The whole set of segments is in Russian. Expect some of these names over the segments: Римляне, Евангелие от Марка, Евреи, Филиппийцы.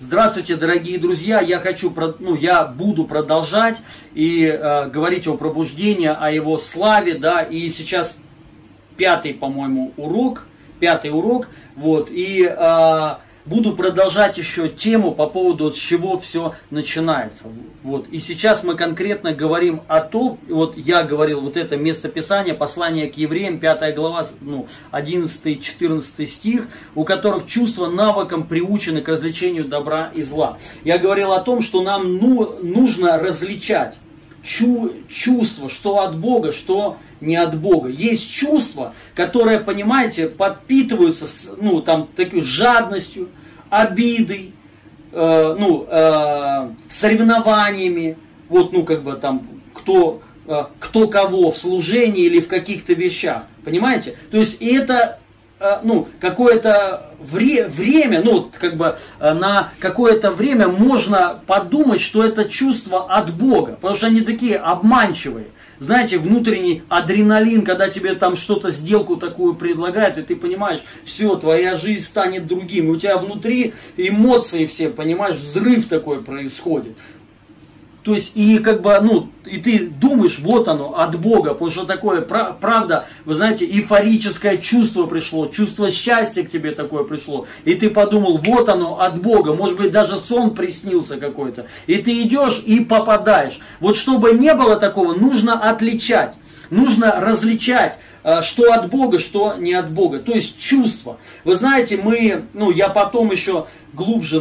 Здравствуйте, дорогие друзья! Я буду продолжать и говорить о пробуждении, о его славе, да. И сейчас пятый, по-моему, урок, вот. И буду продолжать еще тему по поводу, с чего все начинается, вот. И сейчас мы конкретно говорим о том, вот я говорил, вот это местописание, послание к Евреям, 5 глава, 11-14 стих, у которых чувства навыком приучены к различению добра и зла. Я говорил о том, что нам нужно различать чувства, что от Бога, что не от Бога. Есть чувства, которые, понимаете, подпитываются такой жадностью, обидой, соревнованиями, кто кого в служении или в каких-то вещах, понимаете? То есть это какое-то время, на какое-то время можно подумать, что это чувство от Бога, потому что они такие обманчивые. Знаете, внутренний адреналин, когда тебе там что-то, сделку такую предлагают, и ты понимаешь, все, твоя жизнь станет другим, и у тебя внутри эмоции все, понимаешь, взрыв такой происходит. То есть, и ты думаешь, вот оно, от Бога, потому что такое, правда, вы знаете, эйфорическое чувство пришло, чувство счастья к тебе такое пришло, и ты подумал, вот оно, от Бога, может быть, даже сон приснился какой-то, и ты идешь и попадаешь. Вот чтобы не было такого, нужно отличать, нужно различать, что от Бога, что не от Бога, то есть чувства. Вы знаете, я потом еще глубже,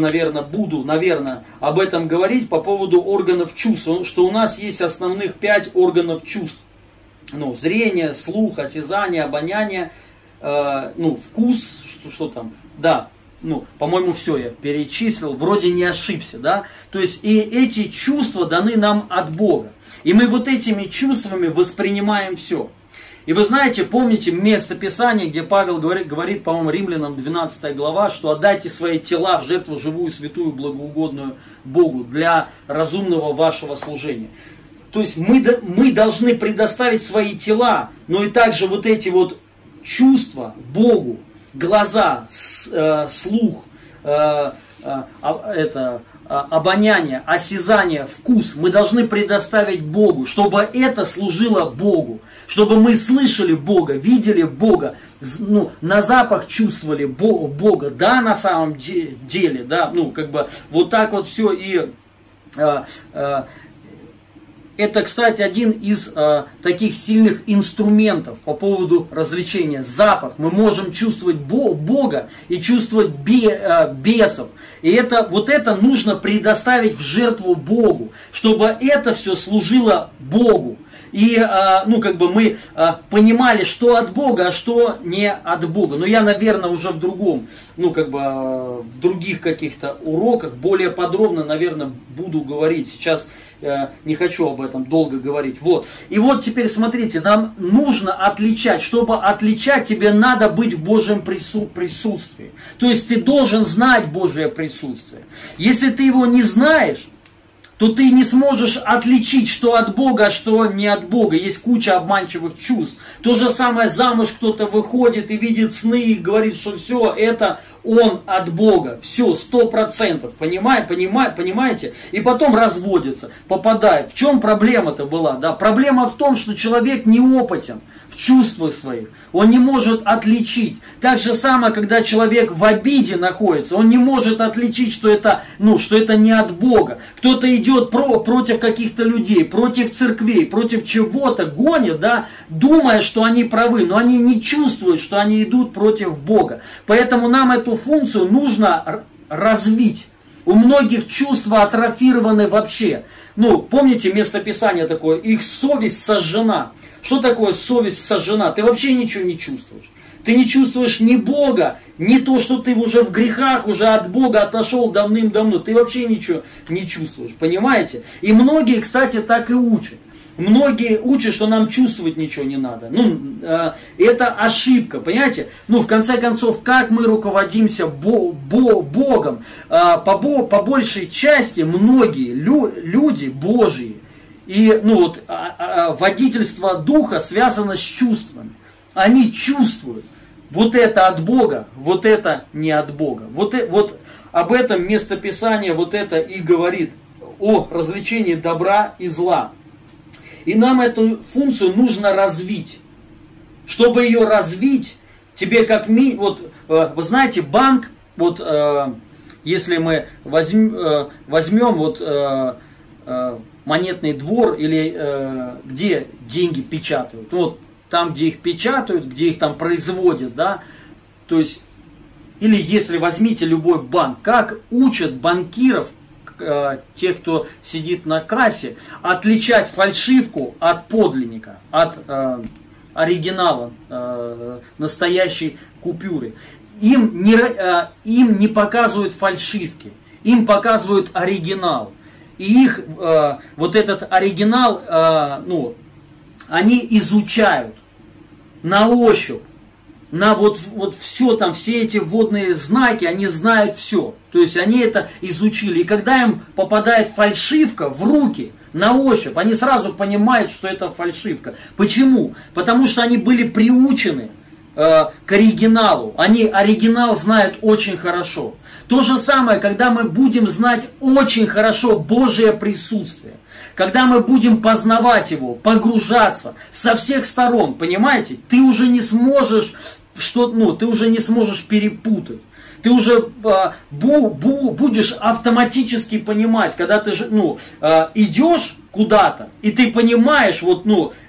буду об этом говорить по поводу органов чувств, что у нас есть основных 5 органов чувств. Зрение, слух, осязание, обоняние, вкус, по-моему, все я перечислил, вроде не ошибся, да? То есть, и эти чувства даны нам от Бога, и мы вот этими чувствами воспринимаем все. И вы знаете, помните место Писания, где Павел говорит, по-моему, Римлянам 12 глава, что отдайте свои тела в жертву живую, святую, благоугодную Богу для разумного вашего служения. То есть мы должны предоставить свои тела, но и также вот эти вот чувства Богу, глаза, слух, обоняние, осязание, вкус мы должны предоставить Богу, чтобы это служило Богу, чтобы мы слышали Бога, видели Бога, на запах чувствовали Бога, да, на самом деле, да, вот так вот все. И это, кстати, один из таких сильных инструментов по поводу развлечения. Запах. Мы можем чувствовать Бога и чувствовать бесов. И это нужно предоставить в жертву Богу, чтобы это все служило Богу. И мы понимали, что от Бога, а что не от Бога. Но я, наверное, уже в другом, в других каких-то уроках более подробно, наверное, буду говорить. Сейчас не хочу об этом долго говорить. Вот. И вот теперь смотрите, нам нужно отличать. Чтобы отличать, тебе надо быть в Божьем присутствии. То есть ты должен знать Божье присутствие. Если ты его не знаешь, то ты не сможешь отличить, что от Бога, а что не от Бога. Есть куча обманчивых чувств. То же самое замуж кто-то выходит и видит сны, и говорит, что все, это он от Бога. Все, 100%. Понимаете? И потом разводится, попадает. В чем проблема-то была? Да? Проблема в том, что человек неопытен в чувствах своих. Он не может отличить. Так же самое, когда человек в обиде находится, он не может отличить, что это не от Бога. Кто-то идет против каких-то людей, против церквей, против чего-то гонят, да, думая, что они правы, но они не чувствуют, что они идут против Бога. Поэтому нам эту функцию нужно развить. У многих чувства атрофированы вообще. Помните местописание такое, их совесть сожжена. Что такое совесть сожжена? Ты вообще ничего не чувствуешь. Ты не чувствуешь ни Бога, ни то, что ты уже в грехах, уже от Бога отошел давным-давно. Ты вообще ничего не чувствуешь, понимаете? И многие, кстати, так и учат. Многие учат, что нам чувствовать ничего не надо. Это ошибка, понимаете? В конце концов, как мы руководимся Богом? По большей части многие люди Божьи и водительство духа связано с чувствами. Они чувствуют. Вот это от Бога, вот это не от Бога. Вот об этом местописание вот это и говорит, о различении добра и зла. И нам эту функцию нужно развить. Чтобы ее развить, тебе как минимум... Вот, вы знаете, банк, вот если мы возьмем вот монетный двор, или где деньги печатают, вот там, где их печатают, где их там производят, да, то есть, или если возьмите любой банк, как учат банкиров, те, кто сидит на кассе, отличать фальшивку от подлинника, от оригинала, настоящей купюры. Им не показывают фальшивки, им показывают оригинал. И их, вот этот оригинал, ну, они изучают на ощупь, на вот все там, все эти водные знаки, они знают все. То есть они это изучили. И когда им попадает фальшивка в руки, на ощупь, они сразу понимают, что это фальшивка. Почему? Потому что они были приучены к оригиналу. Они оригинал знают очень хорошо. То же самое, когда мы будем знать очень хорошо Божие присутствие. Когда мы будем познавать его, погружаться со всех сторон, понимаете? Ты уже не сможешь, ты уже не сможешь перепутать. Ты уже будешь автоматически понимать, когда ты идешь куда-то, и ты понимаешь,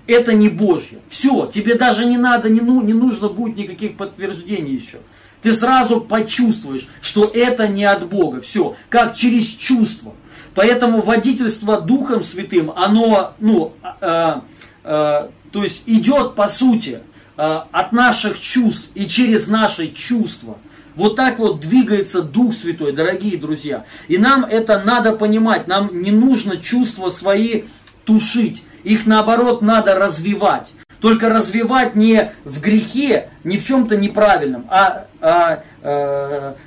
это не Божье. Все, тебе даже не нужно будет никаких подтверждений еще. Ты сразу почувствуешь, что это не от Бога. Все, как через чувство. Поэтому водительство Духом Святым, оно, то есть идет, по сути, от наших чувств и через наши чувства. Вот так вот двигается Дух Святой, дорогие друзья. И нам это надо понимать. Нам не нужно чувства свои тушить. Их, наоборот, надо развивать. Только развивать не в грехе, не в чем-то неправильном, а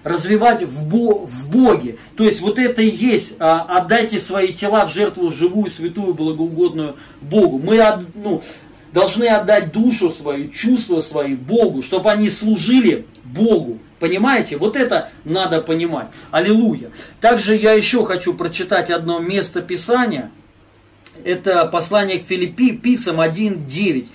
развивать в Боге. То есть вот это и есть. Отдайте свои тела в жертву живую, святую, благоугодную Богу. Мы должны отдать душу свою, чувства свои Богу, чтобы они служили Богу. Понимаете? Вот это надо понимать. Аллилуйя. Также я еще хочу прочитать одно место Писания. Это послание к Филиппийцам 1:9.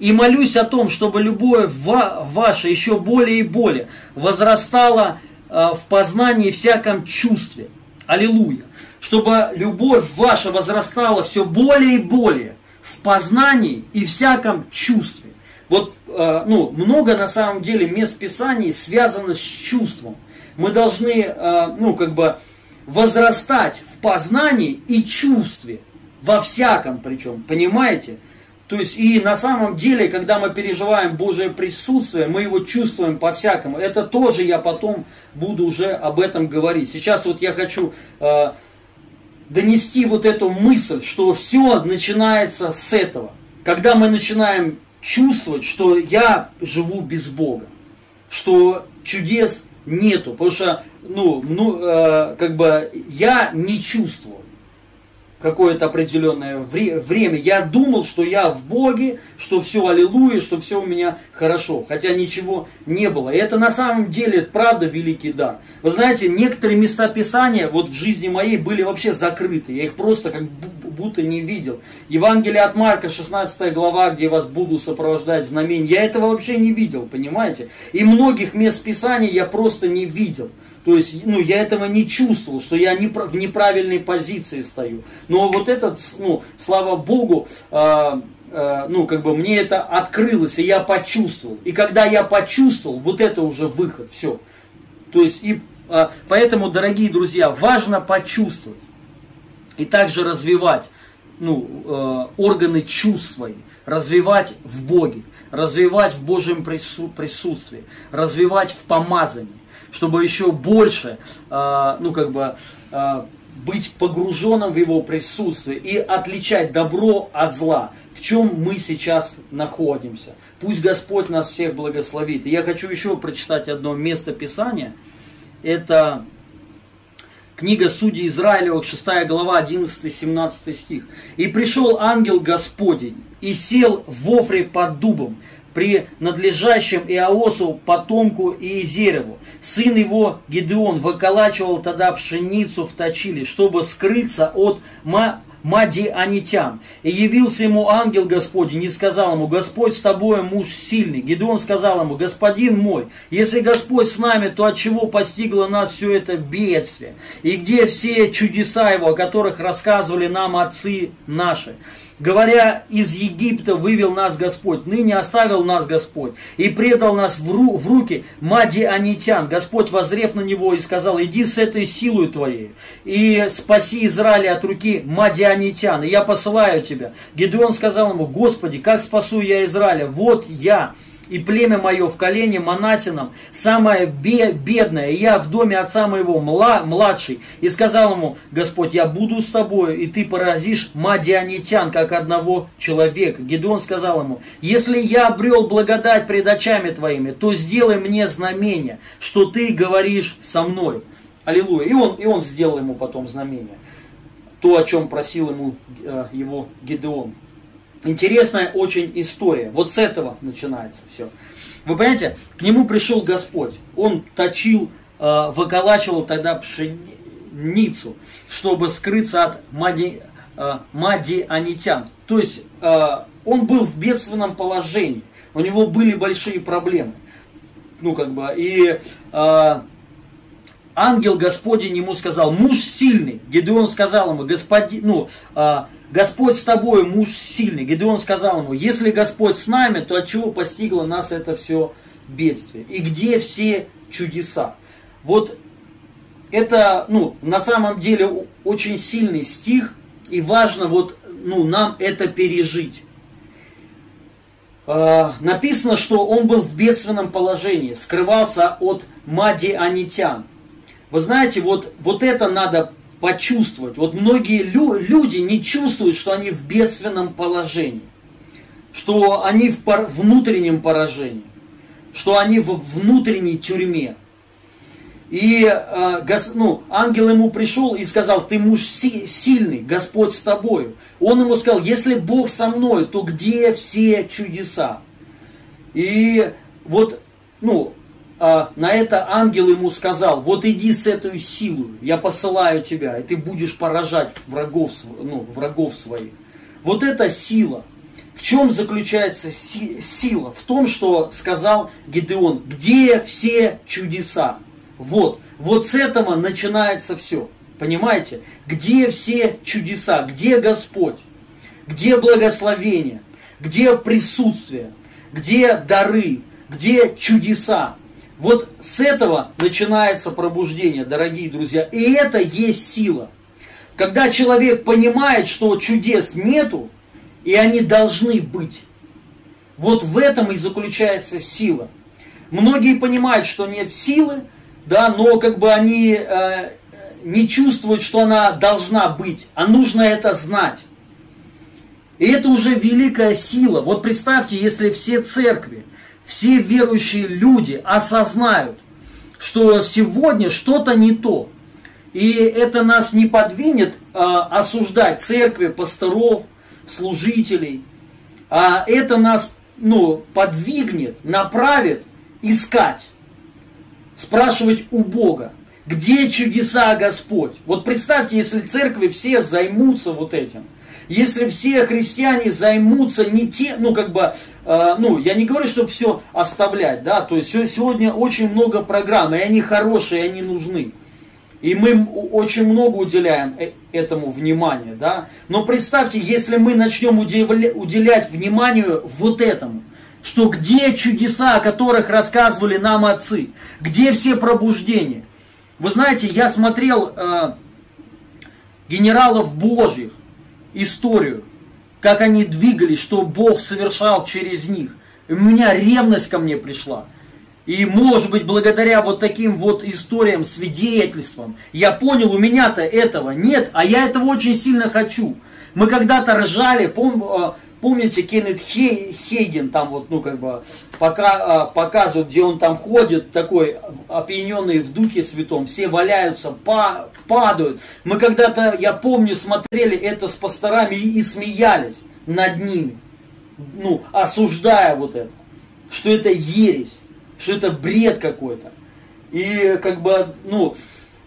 «И молюсь о том, чтобы любовь ваша еще более и более возрастала в познании и всяком чувстве». Аллилуйя. «Чтобы любовь ваша возрастала все более и более в познании и всяком чувстве». Вот, много на самом деле мест Писаний связано с чувством. Мы должны, возрастать в познании и чувстве, во всяком причем, понимаете? То есть, и на самом деле, когда мы переживаем Божие присутствие, мы его чувствуем по-всякому. Это тоже я потом буду уже об этом говорить. Сейчас вот я хочу донести вот эту мысль, что все начинается с этого. Когда мы начинаем чувствовать, что я живу без Бога, что чудес нету, потому что я не чувствовал какое-то определенное время. Я думал, что я в Боге, что все аллилуйя, что все у меня хорошо, хотя ничего не было. И это на самом деле, правда, великий дар. Вы знаете, некоторые места Писания вот в жизни моей были вообще закрыты, я их просто как будто не видел. Евангелие от Марка, 16 глава, где вас буду сопровождать знамения, я этого вообще не видел, понимаете? И многих мест Писания я просто не видел. То есть, я этого не чувствовал, что я в неправильной позиции стою. Но вот этот, слава Богу, мне это открылось, и я почувствовал. И когда я почувствовал, вот это уже выход, все. То есть, поэтому, дорогие друзья, важно почувствовать. И также развивать, органы чувств своих. Развивать в Боге, развивать в Божьем присутствии, развивать в помазании. Чтобы еще больше, быть погруженным в его присутствие и отличать добро от зла, в чем мы сейчас находимся. Пусть Господь нас всех благословит. И я хочу еще прочитать одно место Писания. Это книга Судьи Израилевых, 6 глава, 11-17 стих. «И пришел ангел Господень, и сел в Офре под дубом, принадлежащим Иоосу, потомку Иезереву. Сын его Гедеон выколачивал тогда пшеницу в точиле, чтобы скрыться от мадианитян. И явился ему ангел Господень и сказал ему: «Господь с тобой, муж сильный». Гедеон сказал ему: «Господин мой, если Господь с нами, то отчего постигло нас все это бедствие? И где все чудеса его, о которых рассказывали нам отцы наши? Говоря, из Египта вывел нас Господь, ныне оставил нас Господь и предал нас в руки мадианитян. Господь, воззрев на него, и сказал: иди с этой силой твоей и спаси Израиля от руки мадианитян, и я посылаю тебя». Гедеон сказал ему: «Господи, как спасу я Израиля? Вот я и племя мое в колене Манасином, самое бедное, и я в доме отца моего младший». И сказал ему Господь: «Я буду с тобою, и ты поразишь мадианитян, как одного человека». Гедеон сказал ему: «Если я обрел благодать пред очами твоими, то сделай мне знамение, что ты говоришь со мной». Аллилуйя. И он сделал ему потом знамение, то, о чем просил его Гедеон. Интересная очень история. Вот с этого начинается все. Вы понимаете, к нему пришел Господь. Он точил, выколачивал тогда пшеницу, чтобы скрыться от мадианитян. То есть он был в бедственном положении. У него были большие проблемы. И ангел Господень ему сказал: «Муж сильный». Гедеон сказал ему: «Господь с тобой, муж сильный». Гедеон сказал ему: «Если Господь с нами, то отчего постигло нас это все бедствие? И где все чудеса?» Вот это, на самом деле, очень сильный стих, и важно нам это пережить. Написано, что он был в бедственном положении, скрывался от мадианитян. Вы знаете, вот это надо почувствовать. Вот многие люди не чувствуют, что они в бедственном положении, что они в внутреннем поражении, что они в внутренней тюрьме. И ангел ему пришел и сказал: «Ты муж сильный, Господь с тобою». Он ему сказал: «Если Бог со мной, то где все чудеса?» И на это ангел ему сказал: «Вот иди с этой силой, я посылаю тебя, и ты будешь поражать врагов своих». Вот это сила. В чем заключается сила? В том, что сказал Гедеон: «Где все чудеса?» Вот с этого начинается все. Понимаете? Где все чудеса? Где Господь? Где благословение? Где присутствие? Где дары? Где чудеса? Вот с этого начинается пробуждение, дорогие друзья. И это есть сила. Когда человек понимает, что чудес нету, и они должны быть. Вот в этом и заключается сила. Многие понимают, что нет силы, но они не чувствуют, что она должна быть. А нужно это знать. И это уже великая сила. Вот представьте, если все церкви, все верующие люди осознают, что сегодня что-то не то. И это нас не подвинет осуждать церкви, пасторов, служителей. А это нас подвигнет, направит искать, спрашивать у Бога: где чудеса, Господь? Вот представьте, если церкви все займутся этим. Если все христиане займутся не тем, я не говорю, чтобы все оставлять, то есть сегодня очень много программ, и они хорошие, и они нужны. И мы очень много уделяем этому внимания, Но представьте, если мы начнем уделять вниманию этому, что где чудеса, о которых рассказывали нам отцы, где все пробуждения. Вы знаете, я смотрел генералов Божьих, историю, как они двигались, что Бог совершал через них. И у меня ревность ко мне пришла. И, может быть, благодаря таким историям, свидетельствам, я понял, у меня-то этого нет, а я этого очень сильно хочу. Мы когда-то ржали, помните, Кеннет Хейген там показывают, где он там ходит, такой опьяненный в Духе Святом, все валяются, падают. Мы когда-то, я помню, смотрели это с пасторами и смеялись над ними, осуждая это. что это ересь, что это бред какой-то. И как бы, ну,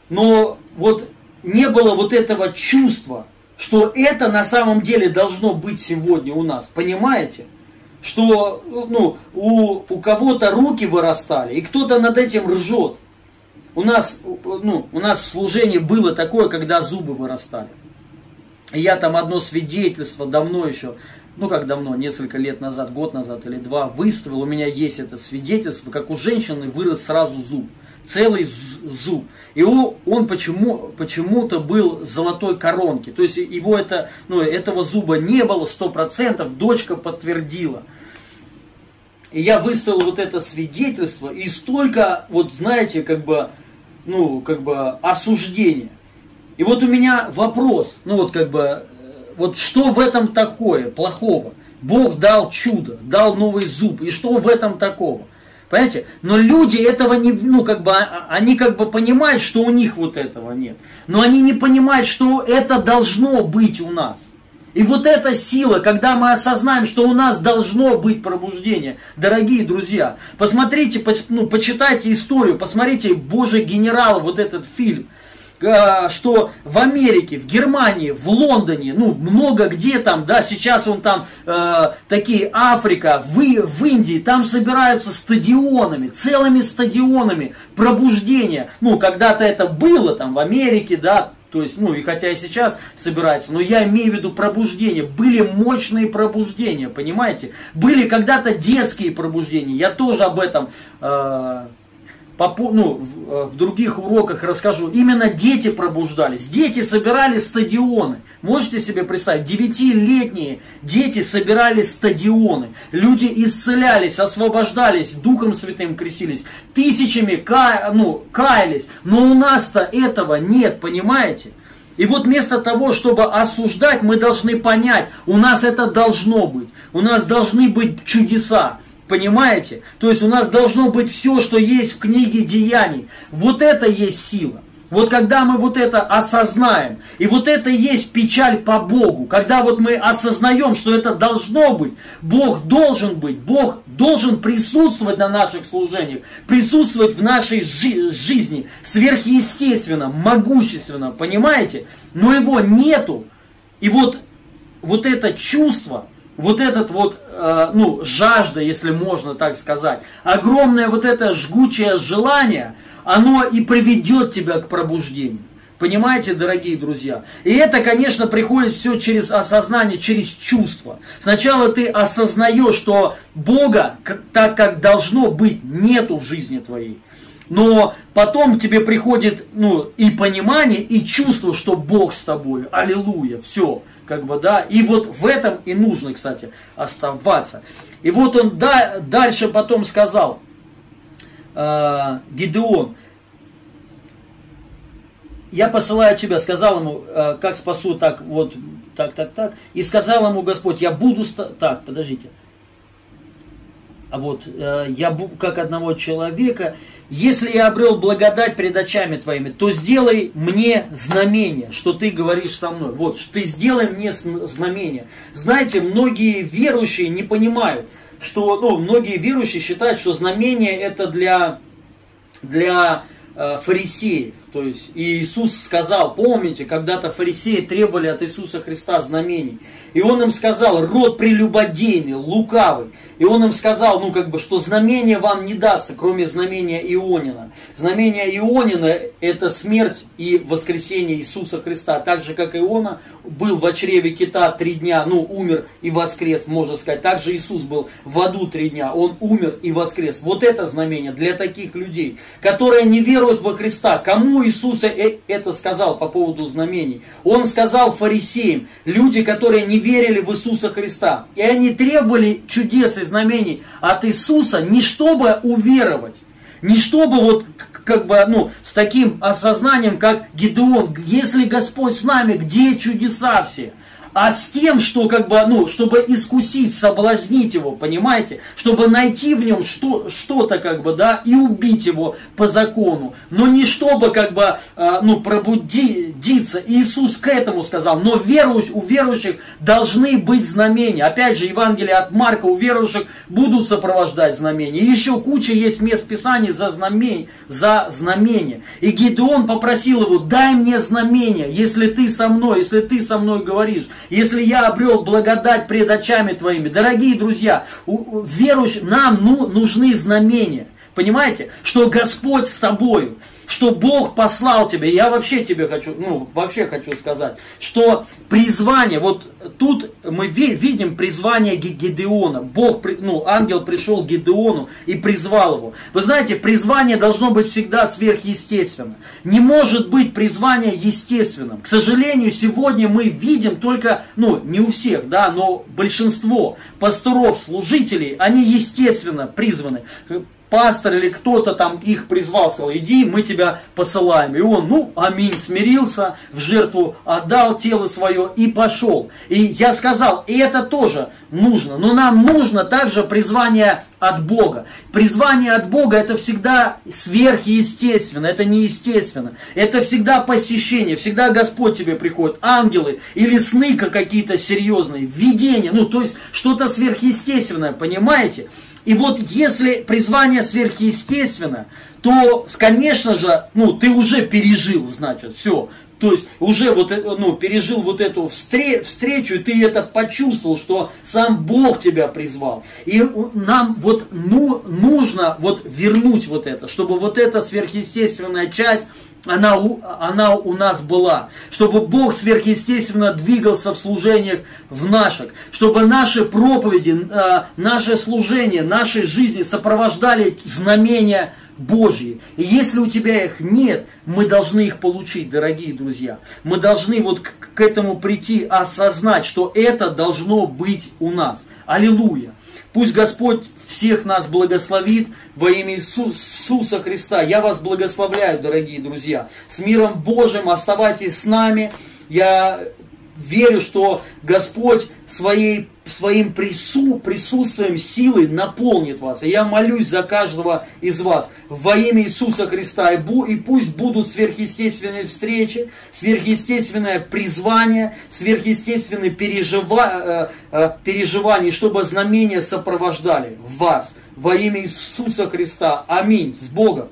но вот не было вот этого чувства, что это на самом деле должно быть сегодня у нас, понимаете? Что, ну, у кого-то руки вырастали, и кто-то над этим ржет. У нас, ну, у нас в служении было такое, когда зубы вырастали. Я там одно свидетельство давно еще, ну как давно, несколько лет назад, год назад или два, выставил. У меня есть это свидетельство, как у женщины вырос сразу зуб, целый зуб. И он почему-то был золотой коронки. То есть его это, ну, этого зуба не было 100%, дочка подтвердила. И я выставил вот это свидетельство, и столько, вот знаете, как бы, ну, как бы осуждения. И вот у меня вопрос, ну вот как бы, вот что в этом такое плохого? Бог дал чудо, дал новый зуб, и что в этом такого? Понимаете? Но люди этого не, ну как бы, они как бы понимают, что у них вот этого нет. Но они не понимают, что это должно быть у нас. И вот эта сила, когда мы осознаем, что у нас должно быть пробуждение. Дорогие друзья, посмотрите, ну, почитайте историю, посмотрите «Божий генерал», вот этот фильм. Что в Америке, в Германии, в Лондоне, ну, много где там, да, сейчас он там, такие, Африка, в Индии, там собираются стадионами, целыми стадионами пробуждения. Ну, когда-то это было там в Америке, да, то есть, ну, и хотя и сейчас собирается, но я имею в виду пробуждения. Были мощные пробуждения, понимаете? Были когда-то детские пробуждения, я тоже об этом в других уроках расскажу. Именно дети пробуждались. Дети собирали стадионы. Можете себе представить? 9-летние дети собирали стадионы. Люди исцелялись, освобождались, Духом Святым крестились. Тысячами каялись. Но у нас-то этого нет, понимаете? И вот вместо того, чтобы осуждать, мы должны понять, у нас это должно быть. У нас должны быть чудеса. Понимаете? То есть у нас должно быть все, что есть в книге Деяний. Вот это есть сила. Вот когда мы вот это осознаем. И вот это есть печаль по Богу. Когда вот мы осознаем, что это должно быть. Бог должен быть. Бог должен присутствовать на наших служениях. Присутствовать в нашей жизни. Сверхъестественно, могущественно. Понимаете? Но его нету. И вот это чувство... Вот этот вот, ну, жажда, если можно так сказать, огромное вот это жгучее желание, оно и приведет тебя к пробуждению. Понимаете, дорогие друзья? И это, конечно, приходит все через осознание, через чувство. Сначала ты осознаешь, что Бога, так как должно быть, нету в жизни твоей. Но потом тебе приходит, ну, и понимание, и чувство, что Бог с тобой. Аллилуйя, все, как бы, да. И вот в этом и нужно, кстати, оставаться. И вот он дальше потом сказал, Гидеон, я посылаю тебя, сказал ему, как спасу, так, вот, так. И сказал ему Господь, я буду, так, подождите. А вот я как одного человека, если я обрел благодать пред очами твоими, то сделай мне знамение, что ты говоришь со мной. Вот, ты сделай мне знамение. Знаете, многие верующие не понимают, что, ну, многие верующие считают, что знамение это для фарисеев. То есть Иисус сказал, помните, когда-то фарисеи требовали от Иисуса Христа знамений. И Он им сказал, род прелюбодейный, лукавый. И Он им сказал, ну как бы, что знамение вам не дастся, кроме знамения Ионина. Знамение Ионина это смерть и воскресение Иисуса Христа. Так же, как Иона был в очреве кита 3 дня, ну умер и воскрес, можно сказать. Так же Иисус был в аду 3 дня, Он умер и воскрес. Вот это знамение для таких людей, которые не веруют во Христа. Кому Иисус это сказал по поводу знамений? Он сказал фарисеям, люди, которые не верили в Иисуса Христа. И они требовали чудес и знамений от Иисуса, не чтобы уверовать, не чтобы вот как бы, ну, с таким осознанием, как Гидеон, если Господь с нами, где чудеса все? А с тем, что как бы, ну, чтобы искусить, соблазнить его, понимаете? Чтобы найти в нем что-то, как бы, да, и убить его по закону. Но не чтобы, как бы, ну, пробудить чудиться. Иисус к этому сказал. Но у верующих должны быть знамения. Опять же, Евангелие от Марка: у верующих будут сопровождать знамения. Еще куча есть мест Писаний за знамения. И Гидеон попросил его: дай мне знамения, если ты со мной, если ты со мной говоришь, если я обрел благодать пред очами твоими. Дорогие друзья, верующим нам нужны знамения. Понимаете, что Господь с тобою, что Бог послал тебя. Я вообще тебе хочу, хочу сказать, что призвание, вот тут мы видим призвание Гидеона. Бог, ангел пришел к Гидеону и призвал его. Вы знаете, призвание должно быть всегда сверхъестественно. Не может быть призвание естественным. К сожалению, сегодня мы видим только, не у всех, да, но большинство пасторов, служителей, они естественно призваны. Пастор или кто-то там их призвал, сказал: иди, мы тебя посылаем. И он, аминь, смирился, в жертву отдал тело свое и пошел. И я сказал, и это тоже нужно. Но нам нужно также призвание от Бога. Призвание от Бога — это всегда сверхъестественно, это неестественно. Это всегда посещение, всегда Господь тебе приходит, ангелы или сны какие-то серьезные, видения, то есть что-то сверхъестественное, понимаете? И вот если призвание сверхъестественно, то, конечно же, ты уже пережил, значит, все. То есть уже пережил вот эту встречу, и ты это почувствовал, что сам Бог тебя призвал. И нам нужно вернуть это, чтобы эта сверхъестественная часть, она у нас была. Чтобы Бог сверхъестественно двигался в служениях в наших. Чтобы наши проповеди, наше служение, нашей жизни сопровождали знамения Божьи. И если у тебя их нет, мы должны их получить, дорогие друзья. Мы должны к этому прийти, осознать, что это должно быть у нас. Аллилуйя! Пусть Господь всех нас благословит во имя Иисуса Христа. Я вас благословляю, дорогие друзья. С миром Божьим оставайтесь с нами. Я верю, что Господь своим присутствием, силой наполнит вас. И я молюсь за каждого из вас во имя Иисуса Христа. И пусть будут сверхъестественные встречи, сверхъестественное призвание, сверхъестественные переживания, чтобы знамения сопровождали вас во имя Иисуса Христа. Аминь. С Богом!